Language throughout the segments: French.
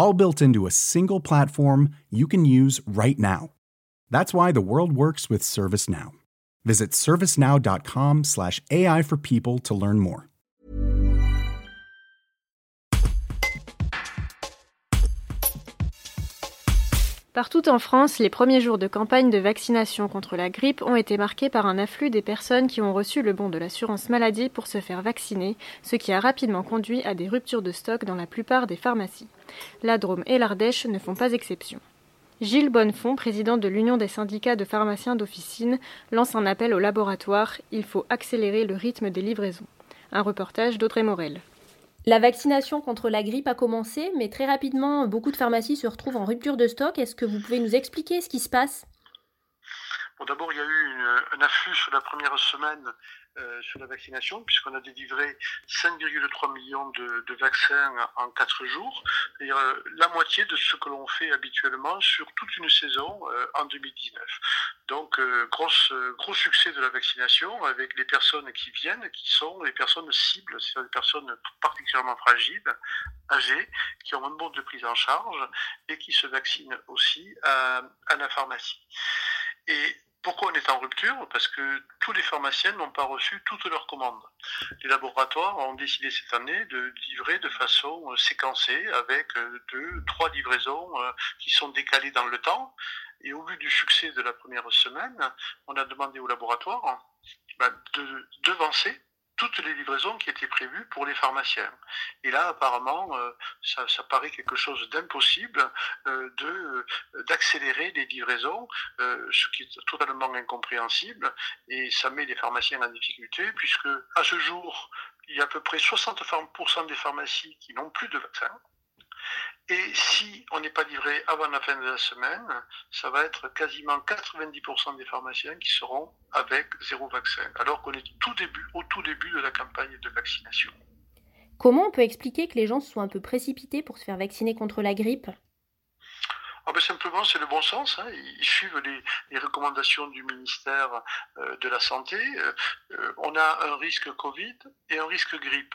All built into a single platform you can use right now. That's why the world works with ServiceNow. Visit servicenow.com/AI for people to learn more. Partout en France, les premiers jours de campagne de vaccination contre la grippe ont été marqués par un afflux des personnes qui ont reçu le bon de l'assurance maladie pour se faire vacciner, ce qui a rapidement conduit à des ruptures de stock dans la plupart des pharmacies. La Drôme et l'Ardèche ne font pas exception. Gilles Bonnefond, président de l'Union des syndicats de pharmaciens d'officine, lance un appel aux laboratoires. Il faut accélérer le rythme des livraisons. Un reportage d'Audrey Morel. La vaccination contre la grippe a commencé, mais très rapidement, beaucoup de pharmacies se retrouvent en rupture de stock. Est-ce que vous pouvez nous expliquer ce qui se passe ? Bon, d'abord, il y a eu un afflux sur la première semaine sur la vaccination, puisqu'on a délivré 5,3 millions de vaccins en 4 jours, c'est-à-dire la moitié de ce que l'on fait habituellement sur toute une saison en 2019. Donc, gros succès de la vaccination avec les personnes qui viennent, qui sont les personnes cibles, c'est-à-dire des personnes particulièrement fragiles, âgées, qui ont un bon de prise en charge et qui se vaccinent aussi à la pharmacie. Et pourquoi on est en rupture ? Parce que tous les pharmaciens n'ont pas reçu toutes leurs commandes. Les laboratoires ont décidé cette année de livrer de façon séquencée avec 2-3 livraisons qui sont décalées dans le temps. Et au vu du succès de la première semaine, on a demandé aux laboratoires de devancer toutes les livraisons qui étaient prévues pour les pharmaciens. Et là, apparemment, ça paraît quelque chose d'impossible d'accélérer les livraisons, ce qui est totalement incompréhensible, et ça met les pharmaciens en difficulté, puisque à ce jour, il y a à peu près 60% des pharmacies qui n'ont plus de vaccins. Et si on n'est pas livré avant la fin de la semaine, ça va être quasiment 90% des pharmaciens qui seront avec 0 vaccin, alors qu'on est au tout début de la campagne de vaccination. Comment on peut expliquer que les gens se soient un peu précipités pour se faire vacciner contre la grippe ? Simplement, c'est le bon sens. Ils suivent les recommandations du ministère de la Santé. On a un risque Covid et un risque grippe.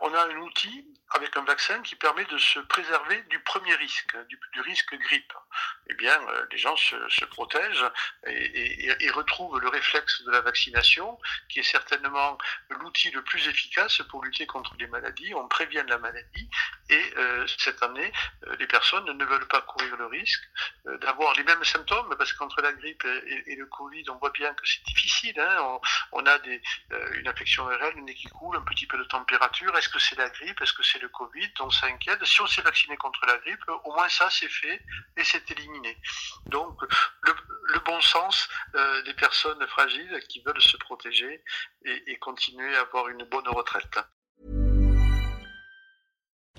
On a un outil avec un vaccin qui permet de se préserver du premier risque, du risque grippe. Eh bien, les gens se protègent et retrouvent le réflexe de la vaccination, qui est certainement l'outil le plus efficace pour lutter contre les maladies. On prévient la maladie et cette année, les personnes ne veulent pas courir le risque d'avoir les mêmes symptômes, parce qu'entre la grippe et le Covid, on voit bien que c'est difficile. On a une infection virale, le nez qui coule, un petit peu de température. Est-ce que c'est la grippe ? Est-ce que c'est le Covid ? On s'inquiète. Si on s'est vacciné contre la grippe, au moins ça, c'est fait et c'est éliminé. Donc, le bon sens des personnes fragiles qui veulent se protéger et continuer à avoir une bonne retraite.